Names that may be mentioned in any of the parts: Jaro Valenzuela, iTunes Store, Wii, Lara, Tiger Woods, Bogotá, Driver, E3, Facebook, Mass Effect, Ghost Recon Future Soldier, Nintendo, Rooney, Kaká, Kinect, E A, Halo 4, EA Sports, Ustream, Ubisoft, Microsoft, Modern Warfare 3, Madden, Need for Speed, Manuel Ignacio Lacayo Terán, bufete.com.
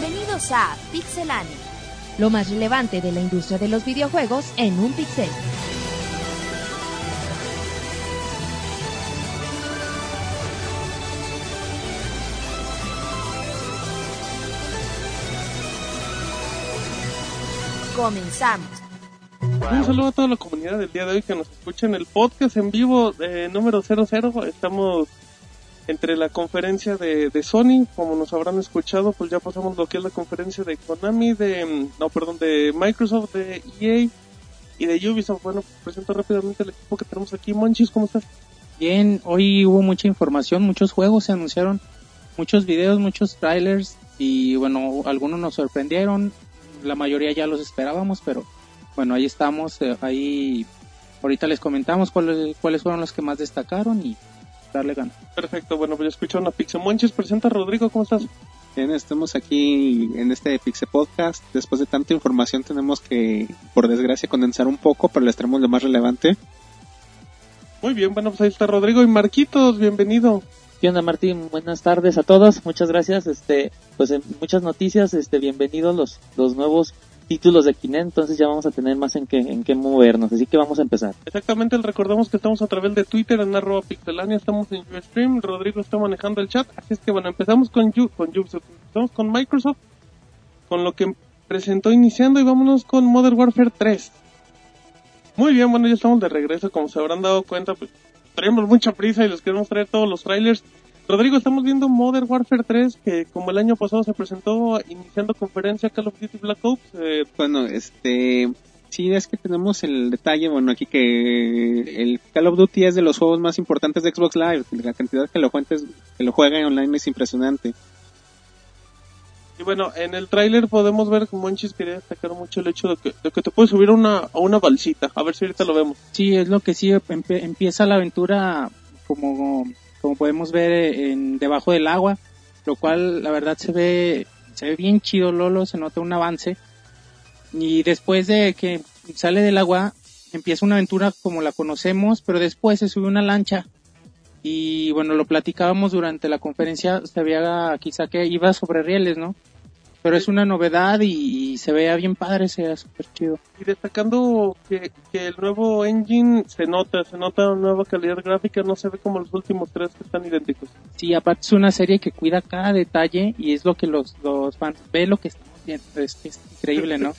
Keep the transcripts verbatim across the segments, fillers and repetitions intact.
Bienvenidos a Pixelani, lo más relevante de la industria de los videojuegos en un pixel. Comenzamos. Un saludo a toda la comunidad del día de hoy que nos escucha en el podcast en vivo de número cero cero. Estamos entre la conferencia de, de Sony, como nos habrán escuchado, pues ya pasamos lo que es la conferencia de Konami, de no, perdón, de Microsoft, de E A y de Ubisoft. Bueno, presento rápidamente el equipo que tenemos aquí. Monchis, ¿cómo estás? Bien, hoy hubo mucha información, muchos juegos se anunciaron, muchos videos, muchos trailers y bueno, algunos nos sorprendieron, la mayoría ya los esperábamos, pero bueno, ahí estamos, eh, ahí ahorita les comentamos cuáles, cuáles fueron los que más destacaron y darle gana. Perfecto, bueno, pues ya escucharon a Pixe Monches. Presenta a Rodrigo, ¿cómo estás? Bien, estamos aquí en este Pixe Podcast. Después de tanta información tenemos que, por desgracia, condensar un poco, pero les traemos lo más relevante. Muy bien, bueno, pues ahí está Rodrigo y Marquitos, bienvenido. ¿Qué onda, Martín? Buenas tardes a todos, muchas gracias, este, pues en muchas noticias, este, bienvenidos los, los nuevos títulos de Kinect, entonces ya vamos a tener más en qué en qué movernos, así que vamos a empezar. Exactamente, recordamos que estamos a través de Twitter en arroba pixelania, estamos en Ustream, Rodrigo está manejando el chat, así es que bueno, empezamos con you, con Ubisoft, empezamos con Microsoft, con lo que presentó iniciando y vámonos con Modern Warfare tres. Muy bien, bueno, ya estamos de regreso, como se habrán dado cuenta, pues traemos mucha prisa y les queremos traer todos los trailers. Rodrigo, estamos viendo Modern Warfare tres, que como el año pasado se presentó iniciando conferencia Call of Duty Black Ops. Eh... Bueno, este, sí, es que tenemos el detalle, bueno, aquí que el Call of Duty es de los juegos más importantes de Xbox Live. La cantidad que lo, cuentes, que lo juegan online es impresionante. Y bueno, en el tráiler podemos ver que Monchis quería destacar mucho el hecho de que, de que te puedes subir a una, a una balsita. A ver si ahorita lo vemos. Sí, es lo que sí, empe- empieza la aventura como... como podemos ver en debajo del agua, lo cual la verdad se ve se ve bien chido, Lolo, se nota un avance. Y después de que sale del agua, empieza una aventura como la conocemos, pero después se sube una lancha. Y bueno, lo platicábamos durante la conferencia, se veía quizá que iba sobre rieles, ¿no? Pero es una novedad y, y se vea bien padre, se vea súper chido. Y destacando que, que el nuevo engine se nota, se nota una nueva calidad gráfica, no se ve como los últimos tres que están idénticos. Sí, aparte es una serie que cuida cada detalle y es lo que los, los fans ve lo que estamos viendo, es, es increíble, ¿no?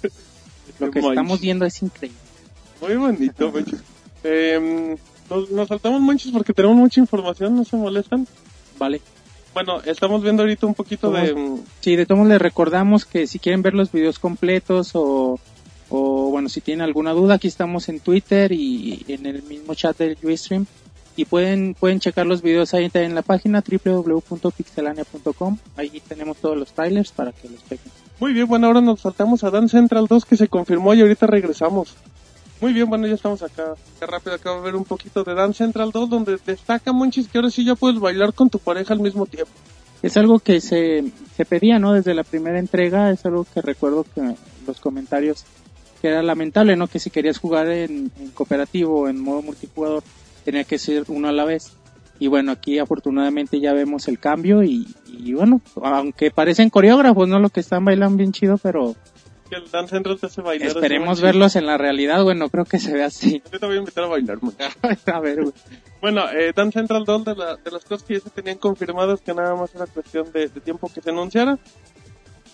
Lo que estamos viendo es increíble. Muy bonito, Monchis. eh, nos, nos saltamos, Monchis, porque tenemos mucha información, no se molestan. Vale. Bueno, estamos viendo ahorita un poquito Tomos, de... Sí, de todos les recordamos que si quieren ver los videos completos o, o, bueno, si tienen alguna duda, aquí estamos en Twitter y en el mismo chat del Ustream. Y pueden pueden checar los videos ahí en la página doble u doble u doble u punto pixelania punto com. Ahí tenemos todos los trailers para que los chequen. Muy bien, bueno, ahora nos saltamos a Dance Central dos, que se confirmó y ahorita regresamos. Muy bien, bueno, ya estamos acá. Acá rápido acabo de ver un poquito de Dance Central dos, donde destaca, Monchis, que ahora sí ya puedes bailar con tu pareja al mismo tiempo. Es algo que se, se pedía, ¿no? Desde la primera entrega, es algo que recuerdo que los comentarios que era lamentable, ¿no? Que si querías jugar en, en cooperativo, en modo multijugador, tenía que ser uno a la vez. Y bueno, aquí afortunadamente ya vemos el cambio y, y bueno, aunque parecen coreógrafos, ¿no? Lo que están bailando bien chido, pero... Que el Dance Central te hace bailar. Esperemos verlos en la realidad, bueno, creo que se ve así. Yo te voy a invitar a bailar, man. A ver, güey. Bueno, eh, Dance Central dos, de, la, de las cosas que ya se tenían confirmadas, que nada más era cuestión de, de tiempo que se anunciara.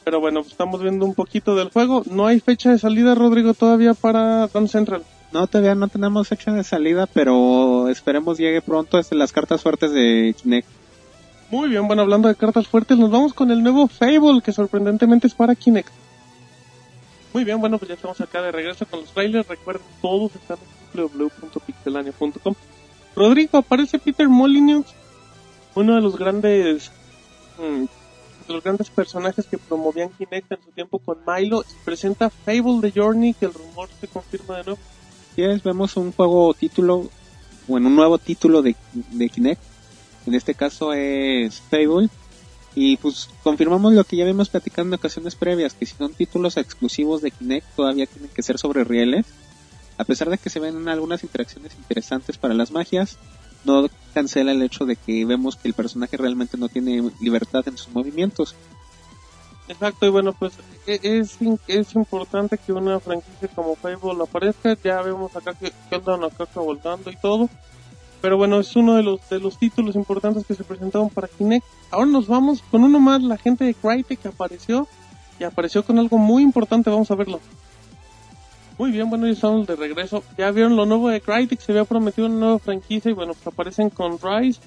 Pero bueno, pues estamos viendo un poquito del juego. No hay fecha de salida, Rodrigo, todavía para Dance Central. No, todavía no tenemos fecha de salida, pero esperemos llegue pronto desde las cartas fuertes de Kinect. Muy bien, bueno, hablando de cartas fuertes, nos vamos con el nuevo Fable, que sorprendentemente es para Kinect. Muy bien, bueno, pues ya estamos acá de regreso con los trailers. Recuerden, todos están en doble u doble u doble u punto pixelania punto com. Rodrigo, aparece Peter Molyneux, uno de los grandes mmm, de los grandes personajes que promovían Kinect en su tiempo con Milo. Y presenta Fable the Journey, que el rumor se confirma de nuevo. Sí, es, vemos un juego título, bueno, un nuevo título de, de Kinect. En este caso es Fable. Y pues confirmamos lo que ya habíamos platicado en ocasiones previas, que si son títulos exclusivos de Kinect todavía tienen que ser sobre rieles, a pesar de que se ven algunas interacciones interesantes para las magias, no cancela el hecho de que vemos que el personaje realmente no tiene libertad en sus movimientos. Exacto, y bueno, pues es, es importante que una franquicia como Fable aparezca. Ya vemos acá que, que andan acá volando y todo. Pero bueno, es uno de los de los títulos importantes que se presentaron para Kinect. Ahora nos vamos con uno más, la gente de Crytek apareció, y apareció con algo muy importante, vamos a verlo. Muy bien, bueno, ya estamos de regreso. Ya vieron lo nuevo de Crytek, se había prometido una nueva franquicia y bueno, pues aparecen con Rise.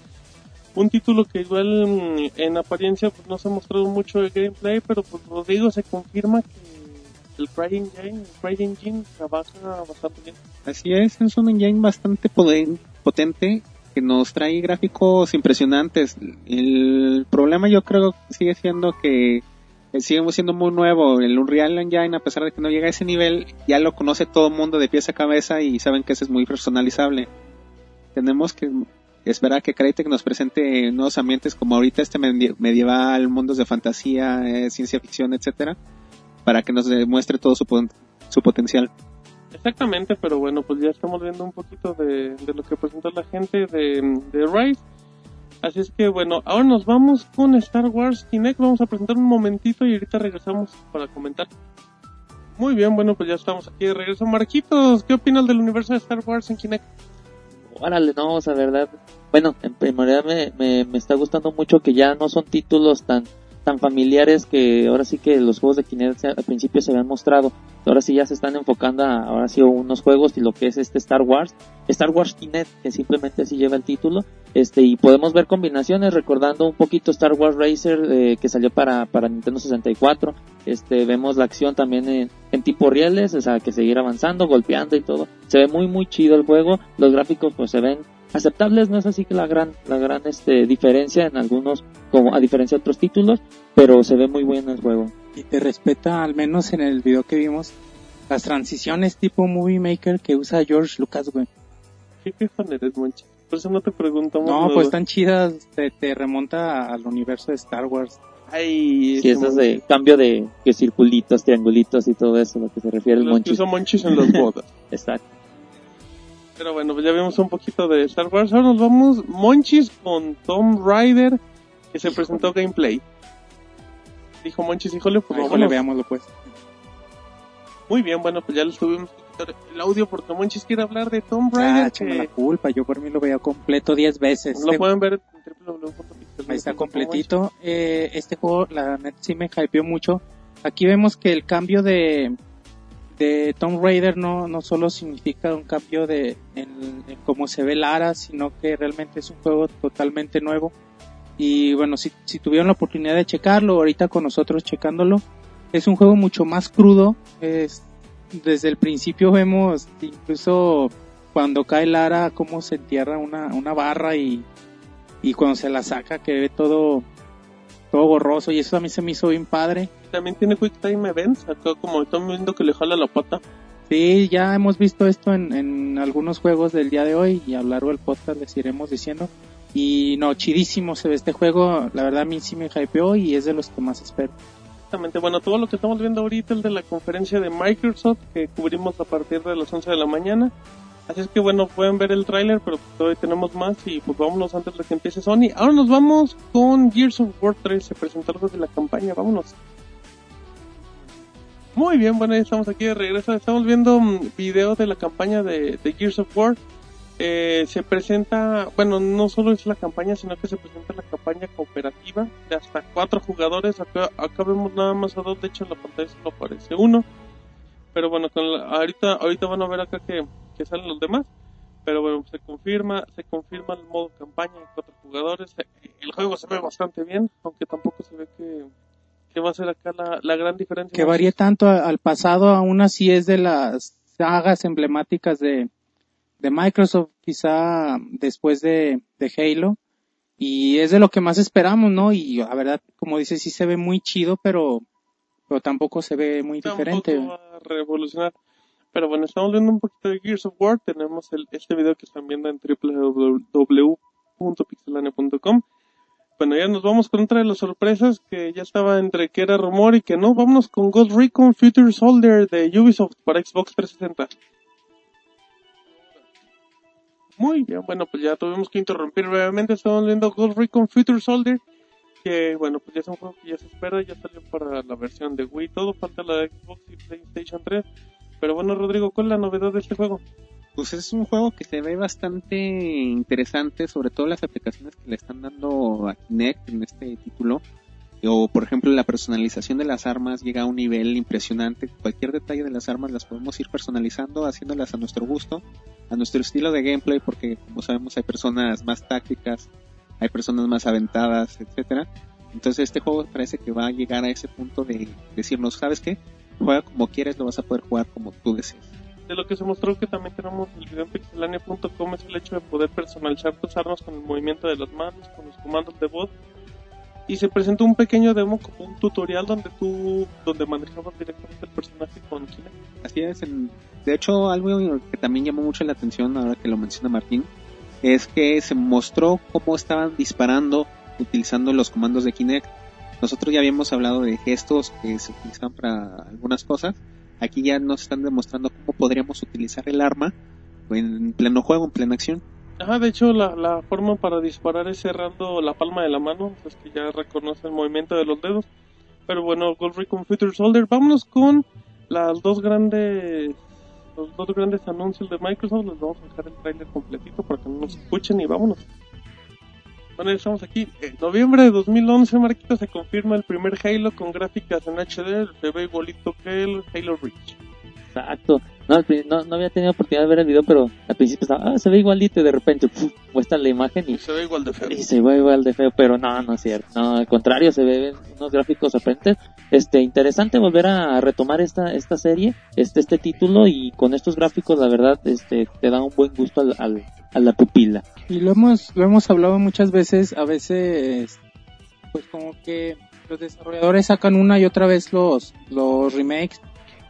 Un título que igual en apariencia pues, no se ha mostrado mucho de gameplay, pero pues lo digo, se confirma que el Crytek Engine trabaja bastante bien. Así es, es un engine bastante poder, potente que nos trae gráficos impresionantes. El problema yo creo que sigue siendo que sigue siendo muy nuevo. El Unreal Engine, a pesar de que no llega a ese nivel, ya lo conoce todo el mundo de pies a cabeza y saben que ese es muy personalizable. Tenemos que esperar que Crytek nos presente nuevos ambientes como ahorita este medieval, mundos de fantasía, eh, ciencia ficción, etcétera, para que nos demuestre todo su, pot- su potencial. Exactamente, pero bueno, pues ya estamos viendo un poquito de, de lo que presentó la gente de, de Rise. Así es que bueno, ahora nos vamos con Star Wars Kinect, vamos a presentar un momentito y ahorita regresamos para comentar. Muy bien, bueno, pues ya estamos aquí de regreso. Marquitos, ¿qué opinas del universo de Star Wars en Kinect? Órale, no, o sea, verdad, bueno, en primera me, me, me está gustando mucho que ya no son títulos tan tan familiares que ahora sí que los juegos de Kinect al principio se habían mostrado. Ahora sí ya se están enfocando a ahora sí unos juegos y lo que es este Star Wars, Star Wars Kinect, que simplemente así lleva el título. Este y podemos ver combinaciones recordando un poquito Star Wars Racer eh, que salió para para Nintendo sesenta y cuatro. Este vemos la acción también en, en tipo rieles, o sea, que seguir avanzando, golpeando y todo. Se ve muy muy chido el juego. Los gráficos pues se ven aceptables, no es así que la gran la gran este diferencia en algunos, como a diferencia de otros títulos, pero se ve muy bueno el juego y te respeta, al menos en el video que vimos, las transiciones tipo Movie Maker que usa George Lucas, güey. ¿Qué fan eres, Monchi? Por eso no te preguntamos. No, nada. Pues están chidas, te, te remonta al universo de Star Wars. Ay, sí, eso es de cambio de, de circulitos, triangulitos y todo eso, a lo que se refiere el Monchi. Usa Monchis en los bodas. Exacto. Pero bueno, pues ya vimos un poquito de Star Wars. Ahora nos vamos, Monchis, con Tomb Raider, que se presentó gameplay. Dijo Monchis, híjole, pues híjole, vámonos. Veámoslo pues. Muy bien, bueno, pues ya les tuvimos que quitar el audio porque Monchis quiere hablar de Tomb Raider. Ah, échame la culpa, yo por mí lo veía completo diez veces. Lo este... pueden ver en doble u doble u doble u punto pixel punto com. Ahí está completito. Eh, este juego, la neta, sí me hypeó mucho. Aquí vemos que el cambio de... de Tomb Raider no, no solo significa un cambio de en, en cómo se ve Lara, sino que realmente es un juego totalmente nuevo. Y bueno, si, si tuvieron la oportunidad de checarlo, ahorita con nosotros checándolo, es un juego mucho más crudo. Es, desde el principio vemos incluso cuando cae Lara cómo se entierra una, una barra y, y cuando se la saca que ve todo... todo borroso, y eso a mí se me hizo bien padre. También tiene Quick Time Events, acá como estamos viendo que le jala la pata. Sí, ya hemos visto esto en, en algunos juegos del día de hoy, y a lo largo del podcast les iremos diciendo. Y no, chidísimo se ve este juego, la verdad a mí sí me hypeó y es de los que más espero. Exactamente, bueno, todo lo que estamos viendo ahorita es de la conferencia de Microsoft, que cubrimos a partir de las once de la mañana. Así es que bueno, pueden ver el tráiler, pero todavía tenemos más y pues vámonos antes de que empiece Sony. Ahora nos vamos con Gears of War tres, se presentó algo de la campaña, vámonos. Muy bien, bueno, ya estamos aquí de regreso, estamos viendo videos de la campaña de, de Gears of War. Eh, se presenta, bueno, no solo es la campaña, sino que se presenta la campaña cooperativa de hasta cuatro jugadores. Acá, acá vemos nada más a dos, de hecho en la pantalla solo aparece uno. Pero bueno, con la, ahorita, ahorita van a ver acá que... que salen los demás, pero bueno, se confirma se confirma el modo campaña de cuatro jugadores. El juego se ve bastante bien, aunque tampoco se ve que, que va a ser acá la, la gran diferencia. Que varía tanto al pasado, aún así es de las sagas emblemáticas de, de Microsoft, quizá después de, de Halo, y es de lo que más esperamos, ¿no? Y la verdad, como dice, sí se ve muy chido, pero, pero tampoco se ve muy tampoco diferente. Va a revolucionar. Pero bueno, estamos viendo un poquito de Gears of War. Tenemos el, este video que están viendo en doble u doble u doble u punto pixelani punto com. Bueno, ya nos vamos con otra de las sorpresas que ya estaba entre que era rumor y que no. Vámonos con Ghost Recon Future Soldier de Ubisoft para Xbox trescientos sesenta. Muy bien, bueno, pues ya tuvimos que interrumpir brevemente. Estamos viendo Ghost Recon Future Soldier. que, bueno, pues ya es un juego que ya se espera, ya salió para la versión de Wii, todo, falta la Xbox y PlayStation tres. Pero bueno, Rodrigo, ¿cuál es la novedad de este juego? Pues es un juego que se ve bastante interesante, sobre todo las aplicaciones que le están dando a Kinect en este título. O por ejemplo, la personalización de las armas llega a un nivel impresionante. Cualquier detalle de las armas las podemos ir personalizando, haciéndolas a nuestro gusto, a nuestro estilo de gameplay, porque como sabemos hay personas más tácticas, hay personas más aventadas, etcétera. Entonces este juego parece que va a llegar a ese punto de decirnos, ¿sabes qué? Juega como quieres, lo vas a poder jugar como tú desees. De lo que se mostró que también tenemos el video en pixelania punto com es el hecho de poder personalizar tus armas con el movimiento de las manos, con los comandos de voz. Y se presentó un pequeño demo como un tutorial donde tú donde manejabas directamente el personaje con Kinect. Así es. En, de hecho, algo que también llamó mucho la atención, ahora que lo menciona Martín, es que se mostró cómo estaban disparando utilizando los comandos de Kinect. Nosotros ya habíamos hablado de gestos que se utilizan para algunas cosas. Aquí ya nos están demostrando cómo podríamos utilizar el arma en pleno juego, en plena acción. Ajá, de hecho la, la forma para disparar es cerrando la palma de la mano, pues que ya reconoce el movimiento de los dedos. Pero bueno, Ghost Recon Future Soldier. Vámonos con las dos grandes los dos grandes anuncios de Microsoft. Les vamos a dejar el trailer completito para que no nos escuchen y vámonos. Bueno, ya estamos aquí. En noviembre de dos mil once, Marquito, se confirma el primer Halo con gráficas en H D. Se ve igualito que el Halo Reach. Exacto. No, no, no había tenido oportunidad de ver el video, pero al principio estaba, ah, se ve igualito, y de repente puf, muestra la imagen y, y se ve igual de feo. Y se ve igual de feo, pero no, no es cierto. No, al contrario, se ven unos gráficos sorprendentes. Este, interesante volver a retomar esta esta serie, este este título, y con estos gráficos, la verdad, este te da un buen gusto al, al a la pupila. Y lo hemos lo hemos hablado muchas veces, a veces pues como que los desarrolladores sacan una y otra vez los los remakes.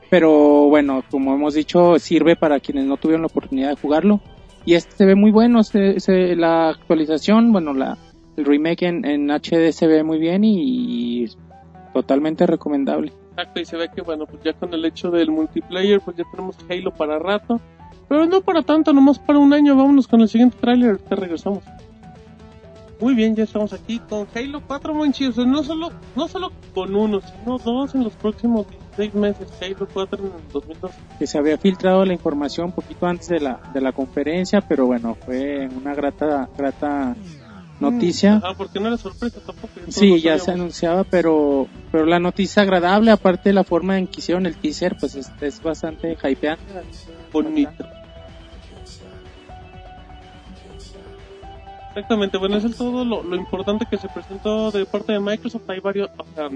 Pero bueno, como hemos dicho, sirve para quienes no tuvieron la oportunidad de jugarlo. Y este se ve muy bueno, se, se, la actualización, bueno, la el remake en, en H D se ve muy bien y, y totalmente recomendable. Exacto, y se ve que bueno, pues ya con el hecho del multiplayer, pues ya tenemos Halo para rato. Pero no para tanto, nomás para un año. Vámonos con el siguiente tráiler, te regresamos. Muy bien, ya estamos aquí con Halo cuatro, monchillos. No solo, no solo con uno, sino dos en los próximos seis meses. Halo cuatro en el dos mil doce. Que se había filtrado la información un poquito antes de la de la conferencia, pero bueno, fue una grata grata noticia. Ah, porque no era sorpresa tampoco. Sí, ya se anunciaba, pero pero la noticia agradable, aparte de la forma en que hicieron el teaser, pues es, es bastante hypeante. Bonito. Exactamente, bueno, eso es todo lo, lo importante que se presentó de parte de Microsoft. Hay varios, o sea,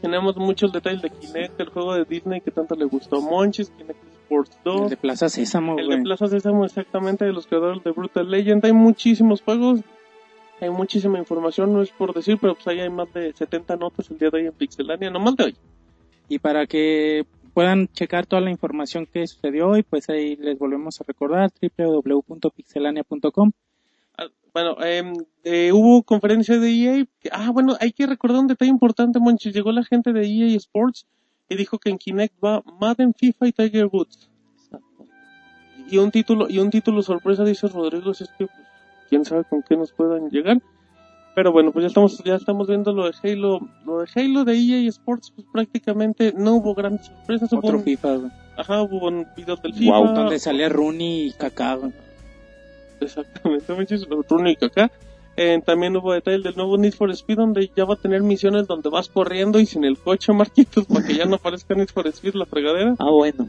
tenemos muchos detalles de Kinect, el juego de Disney que tanto le gustó a Monchis, Kinect Sports dos. El de Plaza Sésamo, El güey. de Plaza Sésamo, exactamente, de los creadores de Brutal Legend. Hay muchísimos juegos, hay muchísima información, no es por decir, pero pues ahí hay más de setenta notas el día de hoy en Pixelania, nomás de hoy. Y para que puedan checar toda la información que sucedió hoy, pues ahí les volvemos a recordar, doble u doble u doble u punto pixelania punto com. Bueno, eh, eh, hubo conferencia de E A. Ah, bueno, hay que recordar un detalle importante, Monchis. Llegó la gente de E A Sports y dijo que en Kinect va Madden, FIFA y Tiger Woods. Exacto. Y un título y un título sorpresa, dice Rodrigo, es que pues, quién sabe con qué nos puedan llegar. Pero bueno, pues ya estamos ya estamos viendo lo de Halo, lo de Halo de E A Sports, pues prácticamente no hubo grandes sorpresas. Otro hubo un, FIFA. Güey. Ajá, hubo un video del FIFA. Wow, donde salía Rooney y Kaká. Exactamente, muchísimo acá. Eh, también hubo detalle del nuevo Need for Speed, donde ya va a tener misiones donde vas corriendo y sin el coche, Marquitos, para que ya no parezca Need for Speed la fregadera. Ah, bueno.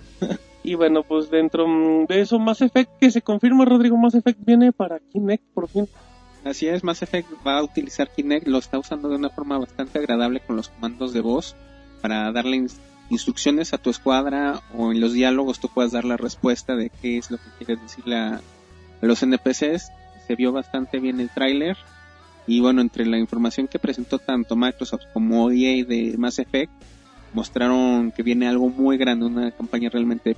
Y bueno, pues dentro de eso, Mass Effect, que se confirma, Rodrigo, Mass Effect viene para Kinect, por fin. Así es, Mass Effect va a utilizar Kinect, lo está usando de una forma bastante agradable con los comandos de voz, para darle inst- instrucciones a tu escuadra, o en los diálogos tú puedas dar la respuesta de qué es lo que quieres decirle a los N P Cs. Se vio bastante bien el tráiler. Y bueno, entre la información que presentó tanto Microsoft como E A de Mass Effect, mostraron que viene algo muy grande, una campaña realmente.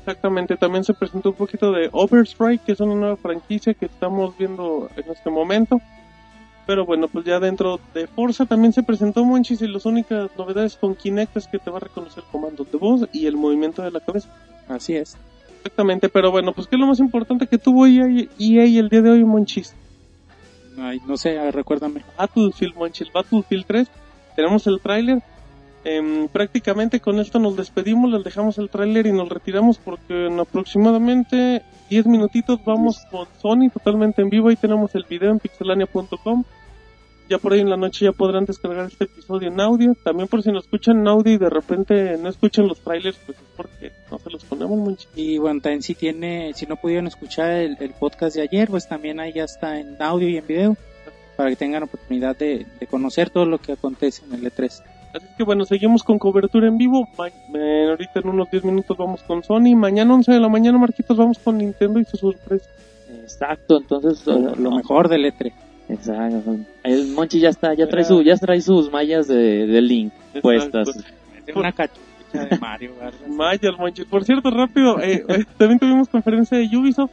Exactamente, también se presentó un poquito de Overstrike, que es una nueva franquicia que estamos viendo en este momento. Pero bueno, pues ya dentro de Forza también se presentó, Monchis, y las únicas novedades con Kinect es que te va a reconocer comandos de voz y el movimiento de la cabeza. Así es. Exactamente, pero bueno, pues ¿qué es lo más importante que tuvo E A, E A el día de hoy, Monchis? Ay, no sé, a ver, recuérdame. Battlefield, Monchil, Battlefield tres. Tenemos el tráiler. Eh, prácticamente con esto nos despedimos, les dejamos el tráiler y nos retiramos porque en aproximadamente diez minutitos vamos con Sony totalmente en vivo. Ahí tenemos el video en pixelania punto com. Ya por ahí en la noche ya podrán descargar este episodio en audio. También por si no escuchan en audio y de repente no escuchan los trailers, pues es porque no se los ponemos mucho. Y bueno, también si tiene, si no pudieron escuchar el, el podcast de ayer, pues también ahí ya está en audio y en video, para que tengan oportunidad de, de conocer todo lo que acontece en el E tres. Así que bueno, seguimos con cobertura en vivo. Ma- eh, ahorita en unos diez minutos vamos con Sony. Mañana once de la mañana, Marquitos, vamos con Nintendo y su sorpresa. Exacto, entonces lo, lo mejor del E tres. Exacto. El Monchi ya está, ya trae su, ya trae sus mallas de, de Link. Exacto. Puestas. Por, una cachucha de Mario. Maya el Monchi. Por cierto, rápido, eh, eh, también tuvimos conferencia de Ubisoft.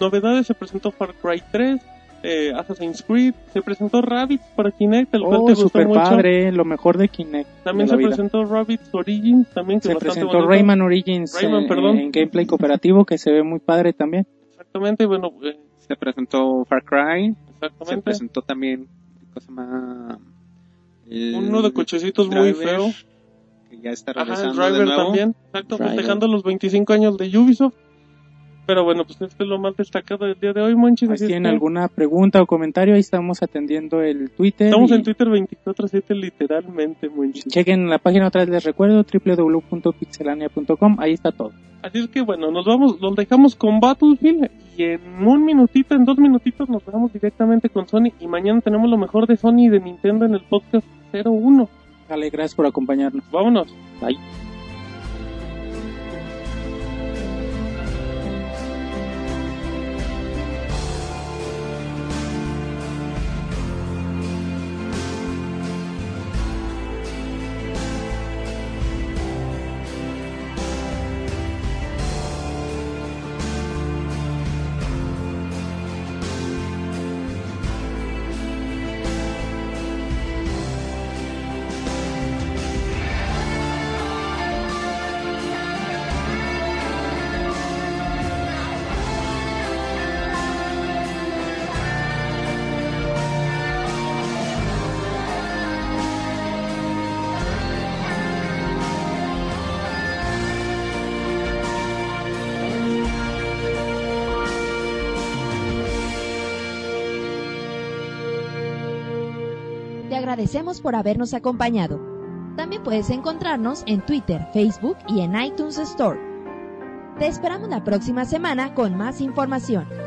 Novedades, se presentó Far Cry tres, eh, Assassin's Creed, se presentó Rabbids para Kinect, el oh, cual te gustó mucho. Padre, lo mejor de Kinect. También de se presentó vida. Rabbids Origins, también que se presentó bonito. Rayman Origins, Rayman, eh, en gameplay cooperativo que se ve muy padre también. Exactamente, bueno, eh, se presentó Far Cry. Se presentó también cosa más, eh, uno de cochecitos Driver, muy feo, que ya está regresando. Ajá, Driver de nuevo. También, exacto, Driver. Festejando los veinticinco años de Ubisoft. Pero bueno, pues esto es lo más destacado del día de hoy, Monchi. Si tienen alguna pregunta o comentario, ahí estamos atendiendo el Twitter. Estamos y... en Twitter veinticuatro siete literalmente, Monchi. Chequen la página otra vez, les recuerdo, doble u doble u doble u punto pixelania punto com, ahí está todo. Así es que bueno, nos vamos, los dejamos con Battlefield y en un minutito, en dos minutitos nos dejamos directamente con Sony y mañana tenemos lo mejor de Sony y de Nintendo en el podcast cero uno. Dale, gracias por acompañarnos. Vámonos. Bye. Agradecemos por habernos acompañado. También puedes encontrarnos en Twitter, Facebook y en iTunes Store. Te esperamos la próxima semana con más información.